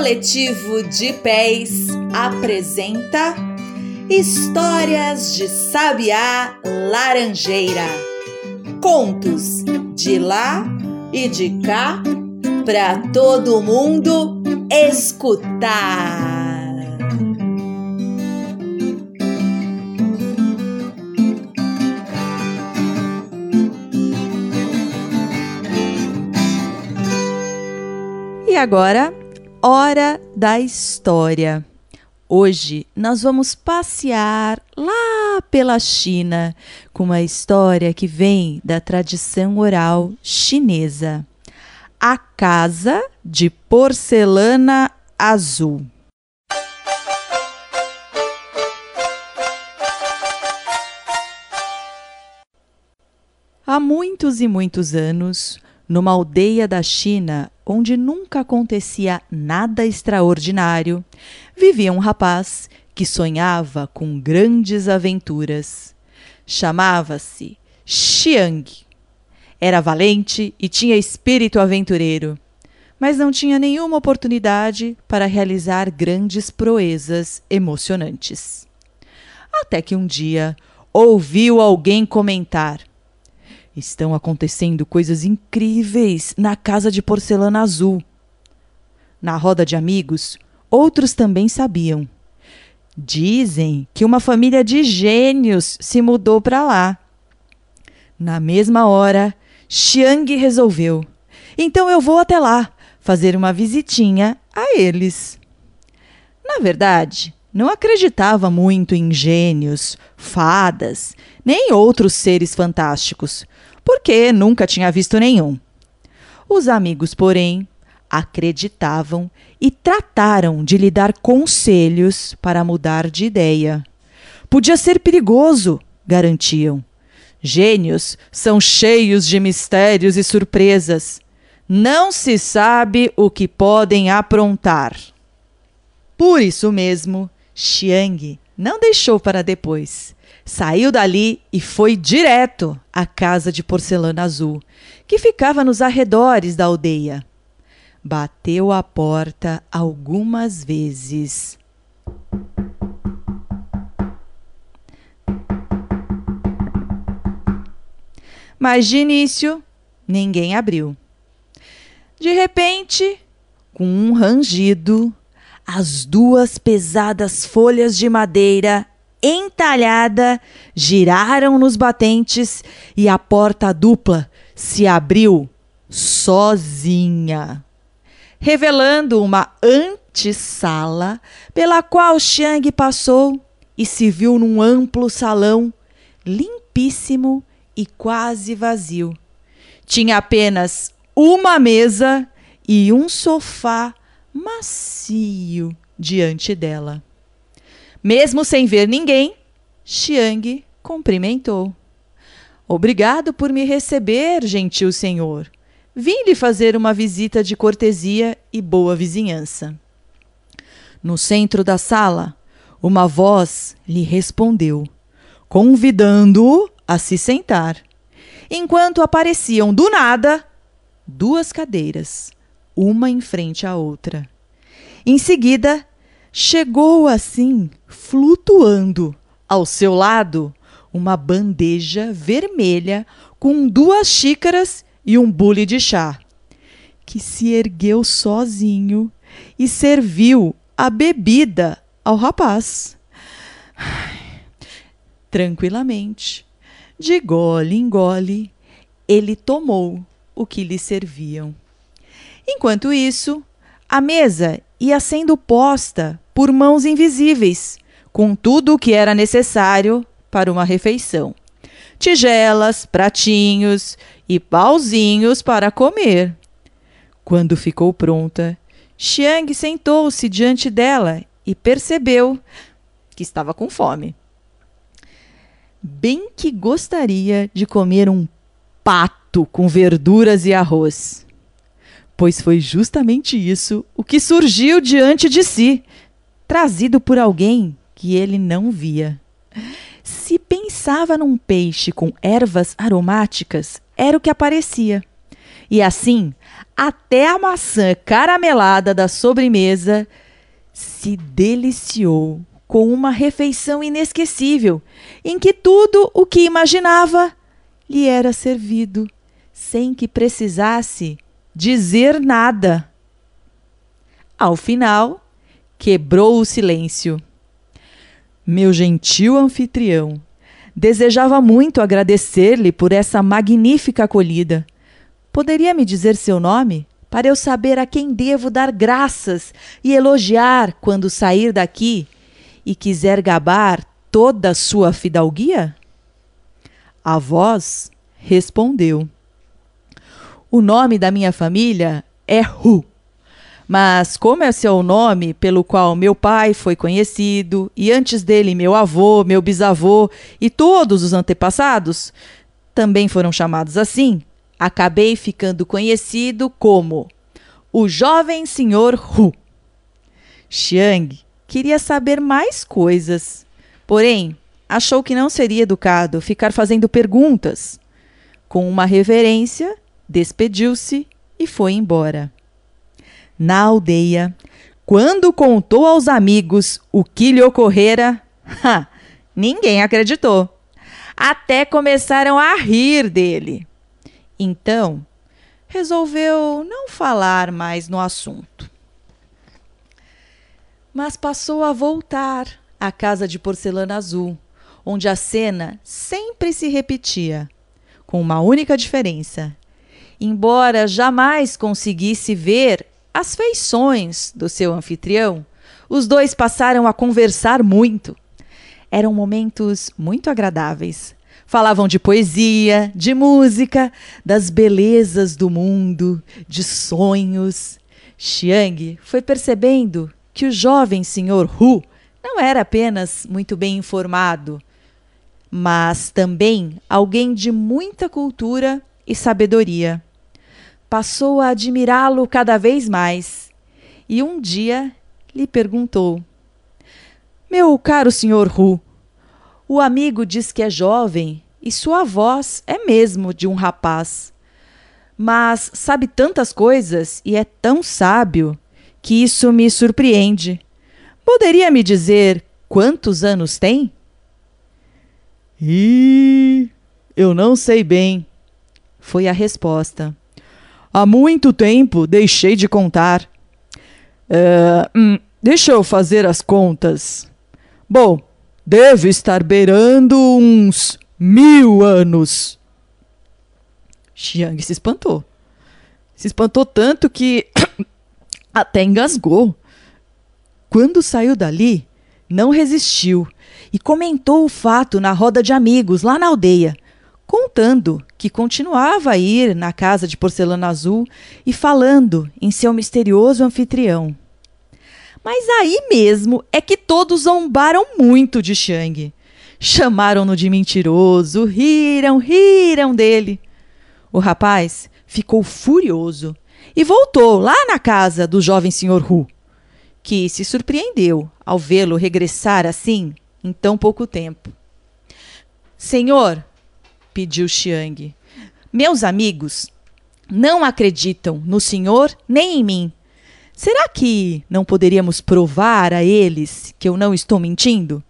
Coletivo de Pés apresenta Histórias de Sabiá Laranjeira. Contos de lá e de cá para todo mundo escutar. E agora, hora da história. Hoje nós vamos passear lá pela China com uma história que vem da tradição oral chinesa. A Casa de Porcelana Azul. Há muitos e muitos anos, numa aldeia da China, onde nunca acontecia nada extraordinário, vivia um rapaz que sonhava com grandes aventuras. Chamava-se Xiang. Era valente e tinha espírito aventureiro, mas não tinha nenhuma oportunidade para realizar grandes proezas emocionantes. Até que um dia ouviu alguém comentar: "Estão acontecendo coisas incríveis na Casa de Porcelana Azul." Na roda de amigos, outros também sabiam. Dizem que uma família de gênios se mudou para lá. Na mesma hora, Xiang resolveu: "Então eu vou até lá fazer uma visitinha a eles." Na verdade, não acreditava muito em gênios, fadas, nem outros seres fantásticos, porque nunca tinha visto nenhum. Os amigos, porém, acreditavam e trataram de lhe dar conselhos para mudar de ideia. Podia ser perigoso, garantiam. Gênios são cheios de mistérios e surpresas. Não se sabe o que podem aprontar. Por isso mesmo, Xiang não deixou para depois. Saiu dali e foi direto à Casa de Porcelana Azul, que ficava nos arredores da aldeia. Bateu a porta algumas vezes. Mas de início, ninguém abriu. De repente, com um rangido, as duas pesadas folhas de madeira entalhada giraram nos batentes e a porta dupla se abriu sozinha, revelando uma antessala pela qual Xiang passou e se viu num amplo salão limpíssimo e quase vazio. Tinha apenas uma mesa e um sofá macio diante dela. Mesmo sem ver ninguém, Xiang cumprimentou. "Obrigado por me receber, gentil senhor. Vim lhe fazer uma visita de cortesia e boa vizinhança." No centro da sala, uma voz lhe respondeu, convidando-o a se sentar, enquanto apareciam do nada duas cadeiras, uma em frente à outra. Em seguida, chegou assim, flutuando, ao seu lado, uma bandeja vermelha com duas xícaras e um bule de chá, que se ergueu sozinho e serviu a bebida ao rapaz, tranquilamente. De gole em gole, ele tomou o que lhe serviam. Enquanto isso, a mesa ia sendo posta por mãos invisíveis, com tudo o que era necessário para uma refeição: tigelas, pratinhos e pauzinhos para comer. Quando ficou pronta, Xiang sentou-se diante dela e percebeu que estava com fome. Bem que gostaria de comer um pato com verduras e arroz, pois foi justamente isso o que surgiu diante de si, trazido por alguém que ele não via. Se pensava num peixe com ervas aromáticas, era o que aparecia. E assim, até a maçã caramelada da sobremesa se deliciou com uma refeição inesquecível, em que tudo o que imaginava lhe era servido, sem que precisasse dizer nada. Ao final, quebrou o silêncio. Meu gentil anfitrião desejava muito agradecer-lhe por essa magnífica acolhida. Poderia me dizer seu nome? Para eu saber a quem devo dar graças e elogiar quando sair daqui e quiser gabar toda a sua fidalguia? A voz respondeu: o nome da minha família é Hu, mas como esse é o nome pelo qual meu pai foi conhecido e antes dele meu avô, meu bisavô e todos os antepassados também foram chamados assim, acabei ficando conhecido como o jovem senhor Hu. Xiang queria saber mais coisas, porém achou que não seria educado ficar fazendo perguntas. Com uma reverência, despediu-se e foi embora. Na aldeia, quando contou aos amigos o que lhe ocorrera, ninguém acreditou. Até começaram a rir dele. Então, resolveu não falar mais no assunto. Mas passou a voltar à casa de porcelana azul, onde a cena sempre se repetia, com uma única diferença. Embora jamais conseguisse ver as feições do seu anfitrião, os dois passaram a conversar muito. Eram momentos muito agradáveis. Falavam de poesia, de música, das belezas do mundo, de sonhos. Xiang foi percebendo que o jovem senhor Hu não era apenas muito bem informado, mas também alguém de muita cultura e sabedoria. Passou a admirá-lo cada vez mais e um dia lhe perguntou: meu caro senhor Hu, o amigo diz que é jovem e sua voz é mesmo de um rapaz. Mas sabe tantas coisas e é tão sábio que isso me surpreende. Poderia me dizer quantos anos tem? Eu não sei bem, foi a resposta. Há muito tempo deixei de contar. Deixa eu fazer as contas. Bom, devo estar beirando uns 1000 anos. Xiang se espantou. Se espantou tanto que até engasgou. Quando saiu dali, não resistiu e comentou o fato na roda de amigos lá na aldeia, contando que continuava a ir na casa de porcelana azul e falando em seu misterioso anfitrião. Mas aí mesmo é que todos zombaram muito de Xiang. Chamaram-no de mentiroso, riram dele. O rapaz ficou furioso e voltou lá na casa do jovem senhor Hu, que se surpreendeu ao vê-lo regressar assim em tão pouco tempo. Senhor, pediu Xiang, meus amigos não acreditam no senhor nem em mim. Será que não poderíamos provar a eles que eu não estou mentindo?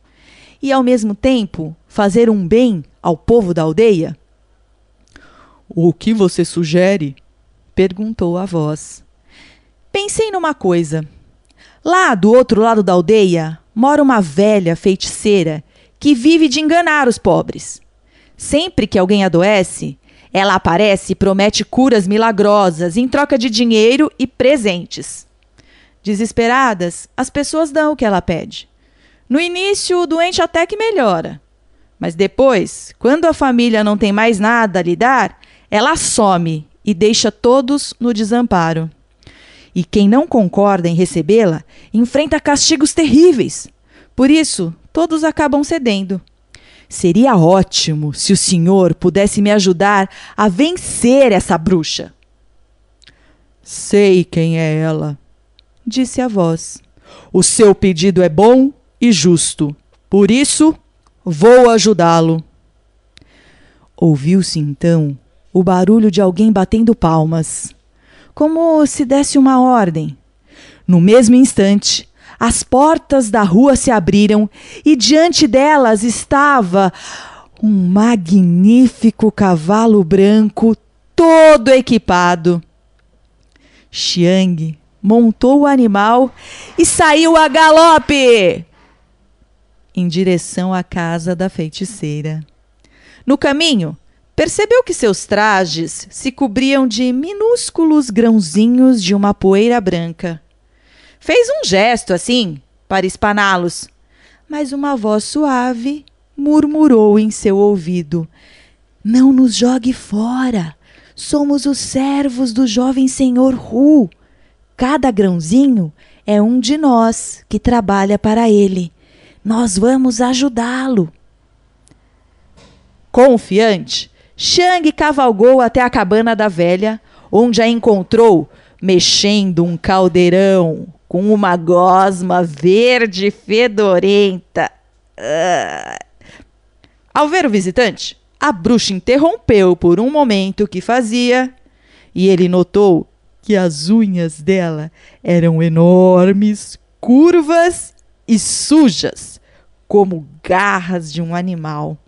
E, ao mesmo tempo, fazer um bem ao povo da aldeia? O que você sugere? Perguntou a voz. Pensei numa coisa. Lá do outro lado da aldeia mora uma velha feiticeira que vive de enganar os pobres. Sempre que alguém adoece, ela aparece e promete curas milagrosas em troca de dinheiro e presentes. Desesperadas, as pessoas dão o que ela pede. No início, o doente até que melhora. Mas depois, quando a família não tem mais nada a lhe dar, ela some e deixa todos no desamparo. E quem não concorda em recebê-la, enfrenta castigos terríveis. Por isso, todos acabam cedendo. Seria ótimo se o senhor pudesse me ajudar a vencer essa bruxa. Sei quem é ela, disse a voz. O seu pedido é bom e justo, por isso vou ajudá-lo. Ouviu-se então o barulho de alguém batendo palmas, como se desse uma ordem. No mesmo instante, as portas da rua se abriram e diante delas estava um magnífico cavalo branco todo equipado. Xiang montou o animal e saiu a galope em direção à casa da feiticeira. No caminho, percebeu que seus trajes se cobriam de minúsculos grãozinhos de uma poeira branca. Fez um gesto assim para espaná-los, mas uma voz suave murmurou em seu ouvido: "Não nos jogue fora. Somos os servos do jovem senhor Hu. Cada grãozinho é um de nós que trabalha para ele. Nós vamos ajudá-lo." Confiante, Xiang cavalgou até a cabana da velha, onde a encontrou mexendo um caldeirão com uma gosma verde fedorenta. Ao ver o visitante, a bruxa interrompeu por um momento o que fazia e ele notou que as unhas dela eram enormes, curvas e sujas, como garras de um animal.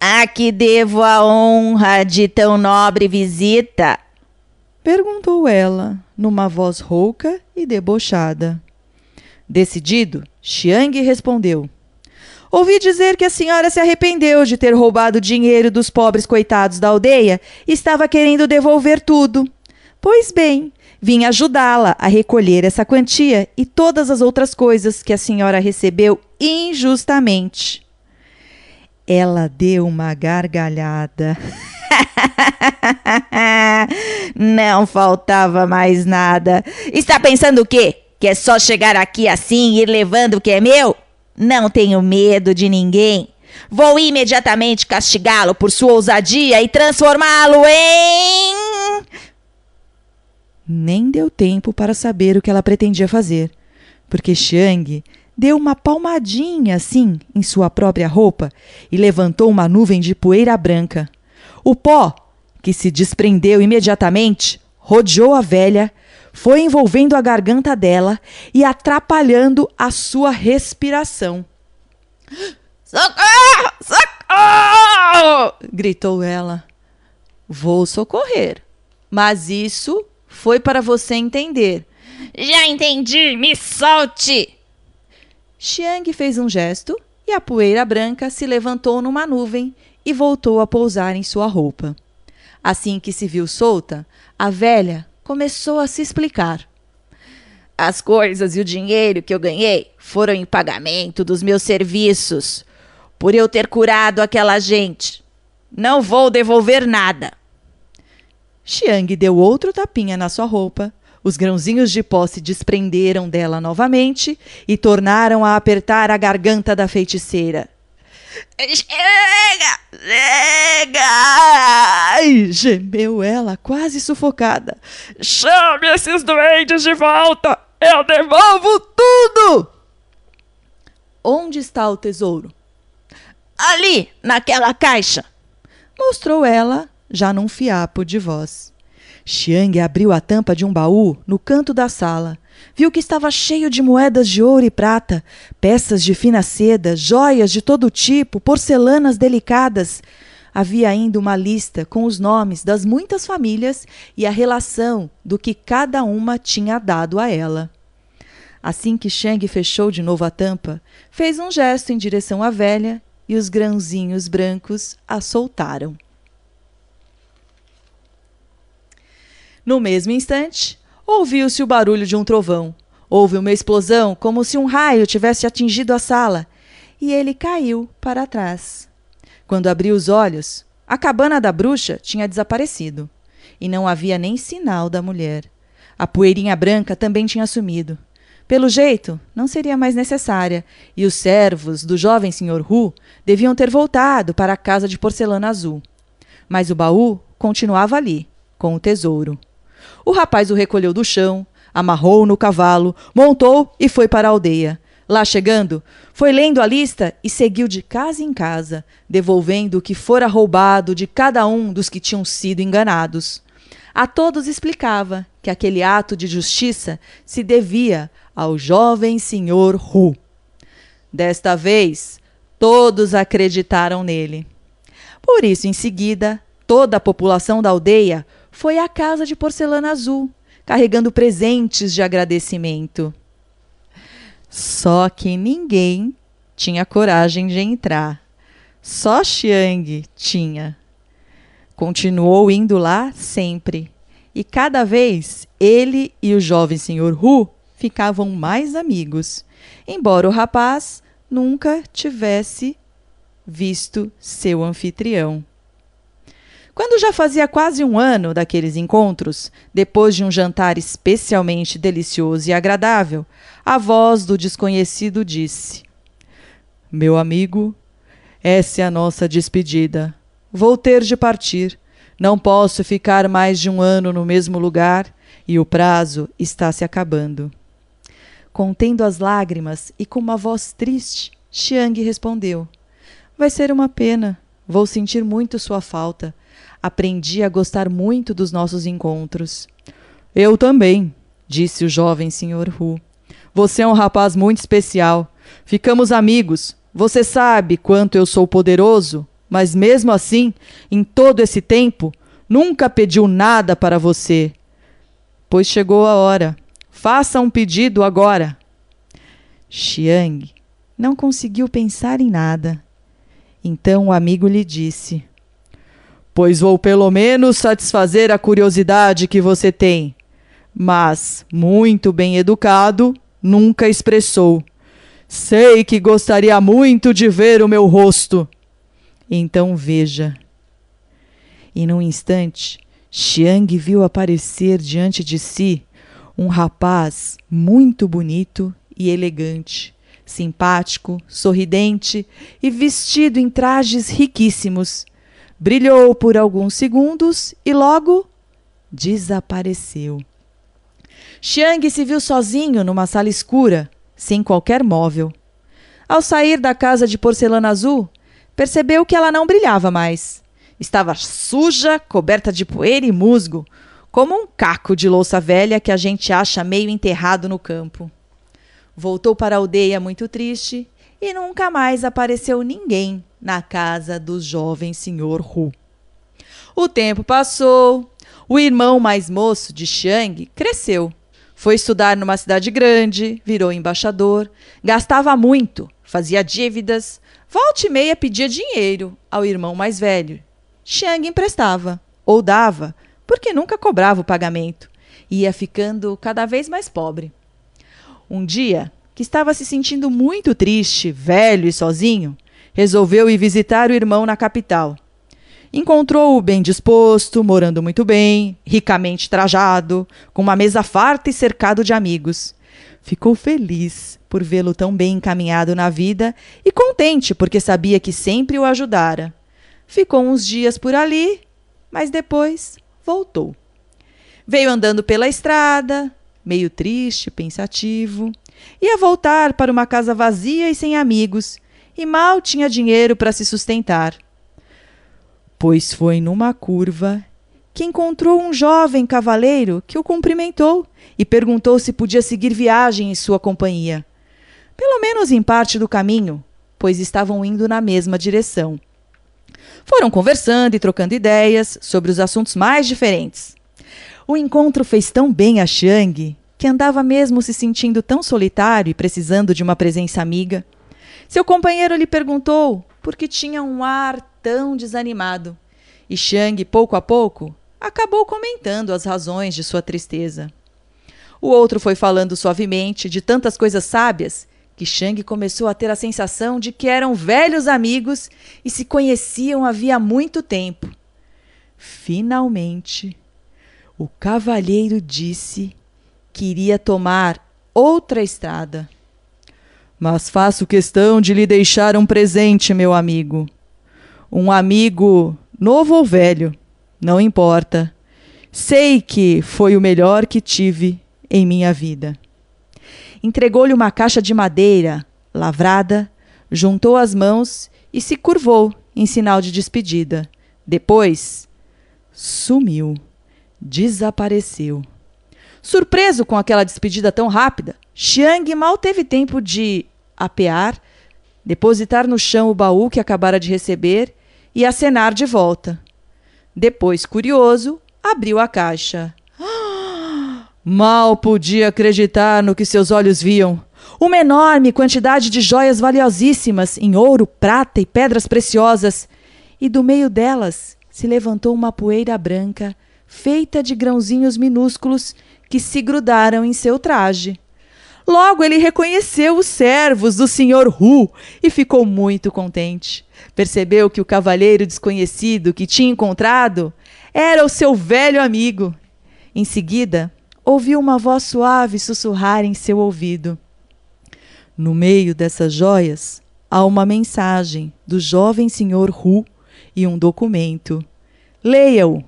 "A que devo a honra de tão nobre visita?" perguntou ela, numa voz rouca e debochada. Decidido, Xiang respondeu: "Ouvi dizer que a senhora se arrependeu de ter roubado o dinheiro dos pobres coitados da aldeia e estava querendo devolver tudo. Pois bem, vim ajudá-la a recolher essa quantia e todas as outras coisas que a senhora recebeu injustamente." Ela deu uma gargalhada. "Não faltava mais nada. Está pensando o quê? Que é só chegar aqui assim e ir levando o que é meu? Não tenho medo de ninguém. Vou imediatamente castigá-lo por sua ousadia e transformá-lo em..." Nem deu tempo para saber o que ela pretendia fazer, porque Xiang deu uma palmadinha assim em sua própria roupa e levantou uma nuvem de poeira branca. O pó, que se desprendeu imediatamente, rodeou a velha, foi envolvendo a garganta dela e atrapalhando a sua respiração. "Socorro! Socorro!" gritou ela. "Vou socorrer, mas isso foi para você entender." "Já entendi, me solte!" Xiang fez um gesto e a poeira branca se levantou numa nuvem e voltou a pousar em sua roupa. Assim que se viu solta, a velha começou a se explicar. "As coisas e o dinheiro que eu ganhei foram em pagamento dos meus serviços, por eu ter curado aquela gente. Não vou devolver nada." Xiang deu outro tapinha na sua roupa. Os grãozinhos de pó se desprenderam dela novamente e tornaram a apertar a garganta da feiticeira. "Chega! Chega!" Ai, gemeu ela, quase sufocada. "Chame esses doentes de volta! Eu devolvo tudo!" "Onde está o tesouro?" "Ali, naquela caixa!" mostrou ela, já num fiapo de voz. Xiang abriu a tampa de um baú no canto da sala. Viu que estava cheio de moedas de ouro e prata, peças de fina seda, joias de todo tipo, porcelanas delicadas. Havia ainda uma lista com os nomes das muitas famílias e a relação do que cada uma tinha dado a ela. Assim que Xiang fechou de novo a tampa, fez um gesto em direção à velha e os grãozinhos brancos a soltaram. No mesmo instante, ouviu-se o barulho de um trovão. Houve uma explosão, como se um raio tivesse atingido a sala, e ele caiu para trás. Quando abriu os olhos, a cabana da bruxa tinha desaparecido, e não havia nem sinal da mulher. A poeirinha branca também tinha sumido. Pelo jeito, não seria mais necessária, e os servos do jovem senhor Hu deviam ter voltado para a casa de porcelana azul. Mas o baú continuava ali, com o tesouro. O rapaz o recolheu do chão, amarrou-o no cavalo, montou e foi para a aldeia. Lá chegando, foi lendo a lista e seguiu de casa em casa, devolvendo o que fora roubado de cada um dos que tinham sido enganados. A todos explicava que aquele ato de justiça se devia ao jovem senhor Hu. Desta vez, todos acreditaram nele. Por isso, em seguida, toda a população da aldeia foi à casa de porcelana azul, carregando presentes de agradecimento. Só que ninguém tinha coragem de entrar. Só Xiang tinha. Continuou indo lá sempre. E cada vez ele e o jovem senhor Hu ficavam mais amigos, embora o rapaz nunca tivesse visto seu anfitrião. Quando já fazia quase um ano daqueles encontros, depois de um jantar especialmente delicioso e agradável, a voz do desconhecido disse: "Meu amigo, essa é a nossa despedida. Vou ter de partir. Não posso ficar mais de um ano no mesmo lugar e o prazo está se acabando." Contendo as lágrimas e com uma voz triste, Xiang respondeu: "Vai ser uma pena. Vou sentir muito sua falta. Aprendi a gostar muito dos nossos encontros." "Eu também", disse o jovem senhor Hu. "Você é um rapaz muito especial. Ficamos amigos. Você sabe quanto eu sou poderoso. Mas mesmo assim, em todo esse tempo, nunca pediu nada para você. Pois chegou a hora. Faça um pedido agora." Xiang não conseguiu pensar em nada. Então o amigo lhe disse: "Pois vou pelo menos satisfazer a curiosidade que você tem." Mas, muito bem educado, nunca expressou: "Sei que gostaria muito de ver o meu rosto. Então veja." E num instante, Xiang viu aparecer diante de si um rapaz muito bonito e elegante, simpático, sorridente e vestido em trajes riquíssimos. Brilhou por alguns segundos e logo desapareceu. Xiang se viu sozinho numa sala escura, sem qualquer móvel. Ao sair da casa de porcelana azul, percebeu que ela não brilhava mais. Estava suja, coberta de poeira e musgo, como um caco de louça velha que a gente acha meio enterrado no campo. Voltou para a aldeia muito triste e nunca mais apareceu ninguém na casa do jovem senhor Hu. O tempo passou. O irmão mais moço de Xiang cresceu. Foi estudar numa cidade grande, virou embaixador, gastava muito, fazia dívidas. Volta e meia pedia dinheiro ao irmão mais velho. Xiang emprestava, ou dava, porque nunca cobrava o pagamento, e ia ficando cada vez mais pobre. Um dia, que estava se sentindo muito triste, velho e sozinho, resolveu ir visitar o irmão na capital. Encontrou-o bem disposto, morando muito bem, ricamente trajado, com uma mesa farta e cercado de amigos. Ficou feliz por vê-lo tão bem encaminhado na vida e contente porque sabia que sempre o ajudara. Ficou uns dias por ali, mas depois voltou. Veio andando pela estrada, meio triste, pensativo. Ia voltar para uma casa vazia e sem amigos, e mal tinha dinheiro para se sustentar. Pois foi numa curva que encontrou um jovem cavaleiro que o cumprimentou e perguntou se podia seguir viagem em sua companhia, pelo menos em parte do caminho, pois estavam indo na mesma direção. Foram conversando e trocando ideias sobre os assuntos mais diferentes. O encontro fez tão bem a Xiang que andava mesmo se sentindo tão solitário e precisando de uma presença amiga. Seu companheiro lhe perguntou por que tinha um ar tão desanimado, e Xiang, pouco a pouco, acabou comentando as razões de sua tristeza. O outro foi falando suavemente de tantas coisas sábias que Xiang começou a ter a sensação de que eram velhos amigos e se conheciam havia muito tempo. Finalmente, o cavalheiro disse que iria tomar outra estrada. "Mas faço questão de lhe deixar um presente, meu amigo. Um amigo novo ou velho, não importa. Sei que foi o melhor que tive em minha vida." entregou-lhe uma caixa de madeira, lavrada, juntou as mãos e se curvou em sinal de despedida. Depois, sumiu, desapareceu. Surpreso com aquela despedida tão rápida, Xiang mal teve tempo de apear, depositar no chão o baú que acabara de receber e acenar de volta. Depois, curioso, abriu a caixa. Mal podia acreditar no que seus olhos viam. Uma enorme quantidade de joias valiosíssimas em ouro, prata e pedras preciosas. E do meio delas se levantou uma poeira branca, feita de grãozinhos minúsculos que se grudaram em seu traje. Logo ele reconheceu os servos do Sr. Hu e ficou muito contente. Percebeu que o cavalheiro desconhecido que tinha encontrado era o seu velho amigo. Em seguida, ouviu uma voz suave sussurrar em seu ouvido. No meio dessas joias há uma mensagem do jovem Sr. Hu e um documento. Leia-o!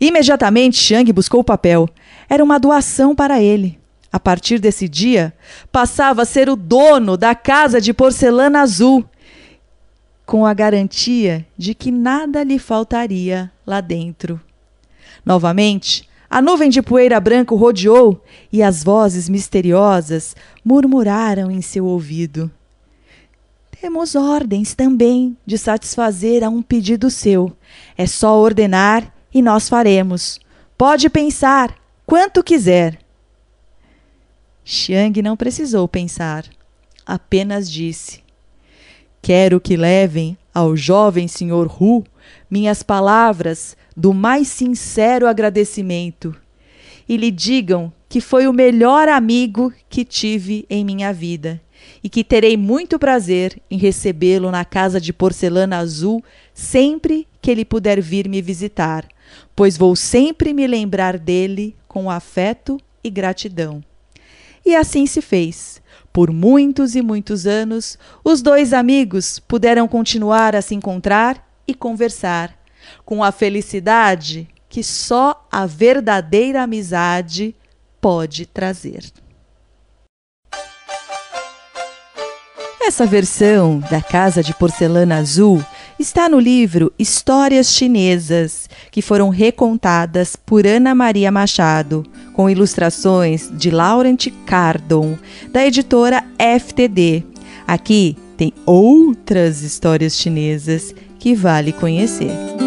Imediatamente Xiang buscou o papel. Era uma doação para ele. A partir desse dia, passava a ser o dono da casa de porcelana azul, com a garantia de que nada lhe faltaria lá dentro. Novamente, a nuvem de poeira branca o rodeou e as vozes misteriosas murmuraram em seu ouvido. Temos ordens também de satisfazer a um pedido seu. É só ordenar e nós faremos. Pode pensar quanto quiser. Xiang não precisou pensar, apenas disse: quero que levem ao jovem Sr. Hu minhas palavras do mais sincero agradecimento e lhe digam que foi o melhor amigo que tive em minha vida e que terei muito prazer em recebê-lo na casa de porcelana azul sempre que ele puder vir me visitar, pois vou sempre me lembrar dele com afeto e gratidão. E assim se fez. Por muitos e muitos anos, os dois amigos puderam continuar a se encontrar e conversar, com a felicidade que só a verdadeira amizade pode trazer. Essa versão da Casa de Porcelana Azul está no livro Histórias Chinesas, que foram recontadas por Ana Maria Machado, com ilustrações de Laurent Cardon, da editora FTD. Aqui tem outras histórias chinesas que vale conhecer.